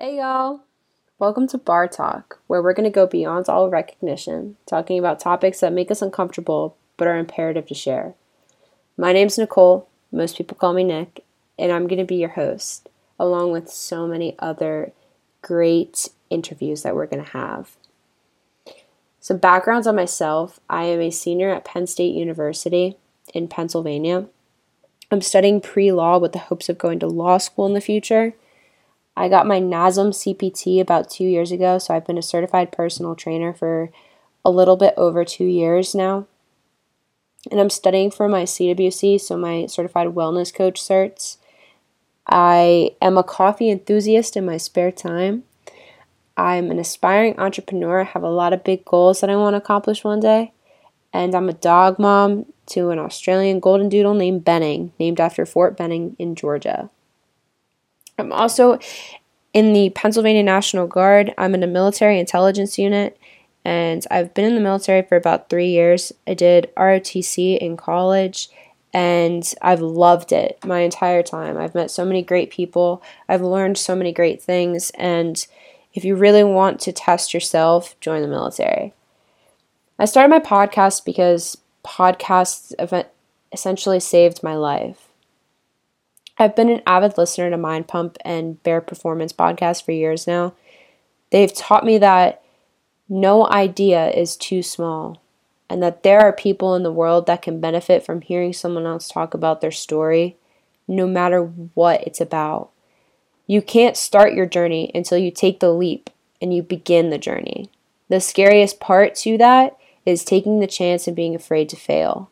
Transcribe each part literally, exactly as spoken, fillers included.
Hey y'all! Welcome to B A R Talk, where we're going to go beyond all recognition, talking about topics that make us uncomfortable but are imperative to share. My name's Nicole, most people call me Nick, and I'm going to be your host, along with so many other great interviews that we're going to have. Some backgrounds on myself. I am a senior at Penn State University in Pennsylvania. I'm studying pre-law with the hopes of going to law school in the future. I got my N A S M C P T about two years ago, so I've been a certified personal trainer for a little bit over two years now. And I'm studying for my C W C, so my certified wellness coach certs. I am a coffee enthusiast in my spare time. I'm an aspiring entrepreneur. I have a lot of big goals that I want to accomplish one day. And I'm a dog mom to an Australian golden doodle named Benning, named after Fort Benning in Georgia. I'm also in the Pennsylvania National Guard. I'm in a military intelligence unit, and I've been in the military for about three years. I did R O T C in college, and I've loved it my entire time. I've met so many great people. I've learned so many great things, and if you really want to test yourself, join the military. I started my podcast because podcasts event- essentially saved my life. I've been an avid listener to Mind Pump and Bear Performance podcast for years now. They've taught me that no idea is too small and that there are people in the world that can benefit from hearing someone else talk about their story, no matter what it's about. You can't start your journey until you take the leap and you begin the journey. The scariest part to that is taking the chance and being afraid to fail.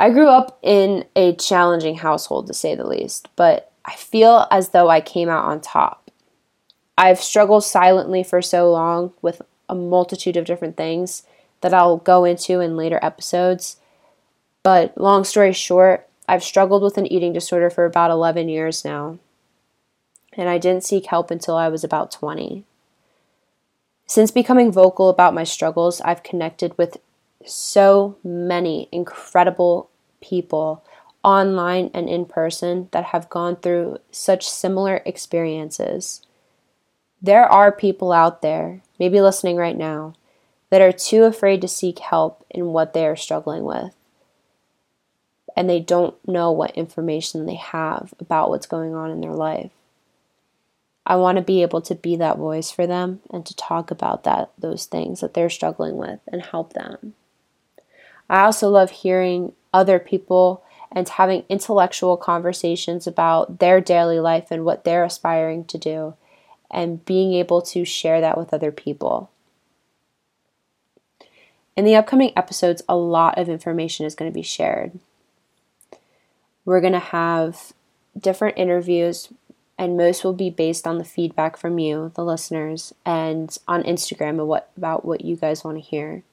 I grew up in a challenging household, to say the least, but I feel as though I came out on top. I've struggled silently for so long with a multitude of different things that I'll go into in later episodes, but long story short, I've struggled with an eating disorder for about eleven years now, and I didn't seek help until I was about twenty. Since becoming vocal about my struggles, I've connected with so many incredible people online and in person that have gone through such similar experiences. There are people out there, maybe listening right now, that are too afraid to seek help in what they are struggling with, and they don't know what information they have about what's going on in their life. I want to be able to be that voice for them and to talk about that those things that they're struggling with and help them. I also love hearing other people and having intellectual conversations about their daily life and what they're aspiring to do and being able to share that with other people. In the upcoming episodes, a lot of information is going to be shared. We're going to have different interviews, and most will be based on the feedback from you, the listeners, and on Instagram and what, about what you guys want to hear.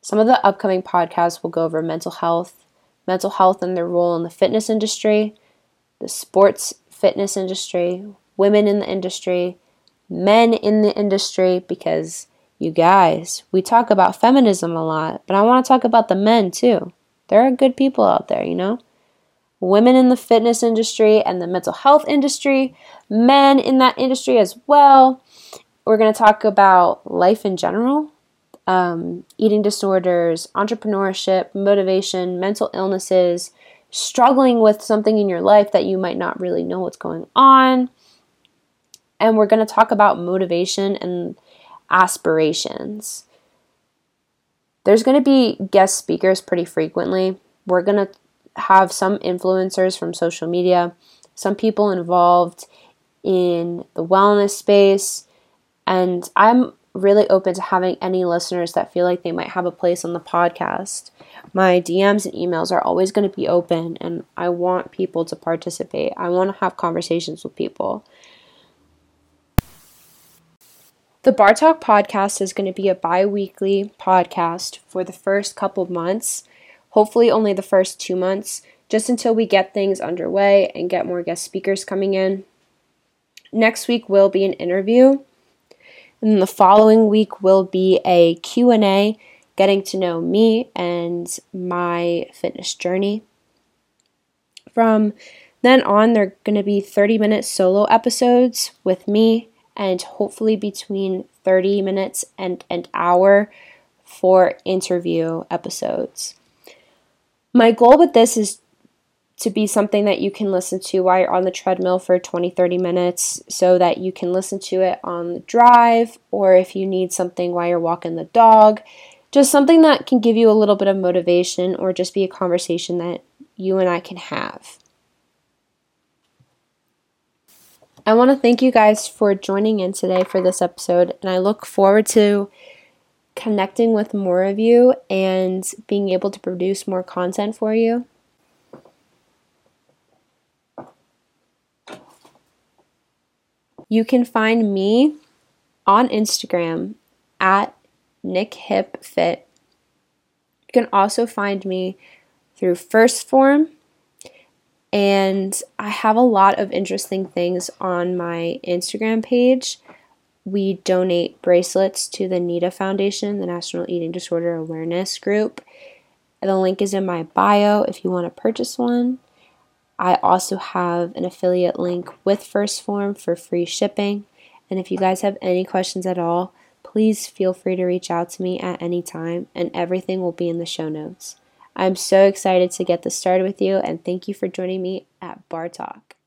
Some of the upcoming podcasts will go over mental health, mental health and their role in the fitness industry, the sports fitness industry, women in the industry, men in the industry, because you guys, we talk about feminism a lot, but I want to talk about the men too. There are good people out there, you know? Women in the fitness industry and the mental health industry, men in that industry as well. We're going to talk about life in general. Um, eating disorders, entrepreneurship, motivation, mental illnesses, struggling with something in your life that you might not really know what's going on. And we're going to talk about motivation and aspirations. There's going to be guest speakers pretty frequently. We're going to have some influencers from social media, some people involved in the wellness space, and I'm really open to having any listeners that feel like they might have a place on the podcast. My D Ms and emails are always going to be open, and I want people to participate. I want to have conversations with people. The B A R Talk podcast is going to be a bi-weekly podcast for the first couple months, hopefully only the first two months, just until we get things underway and get more guest speakers coming in. Next week will be an interview. And the following week will be a Q and A, getting to know me and my fitness journey from Then on, they're going to be thirty minute solo episodes with me, and hopefully between thirty minutes and an hour for interview episodes. My goal with this is to be something that you can listen to while you're on the treadmill for twenty, thirty minutes, so that you can listen to it on the drive, or if you need something while you're walking the dog, just something that can give you a little bit of motivation or just be a conversation that you and I can have. I want to thank you guys for joining in today for this episode, and I look forward to connecting with more of you and being able to produce more content for you. You can find me on Instagram at NicHippFit. You can also find me through first Phorm, and I have a lot of interesting things on my Instagram page. We donate bracelets to the NEDA Foundation, the National Eating Disorder Awareness Group. The link is in my bio if you want to purchase one. I also have an affiliate link with first Phorm for free shipping. And if you guys have any questions at all, please feel free to reach out to me at any time, and everything will be in the show notes. I'm so excited to get this started with you, and thank you for joining me at B A R Talk.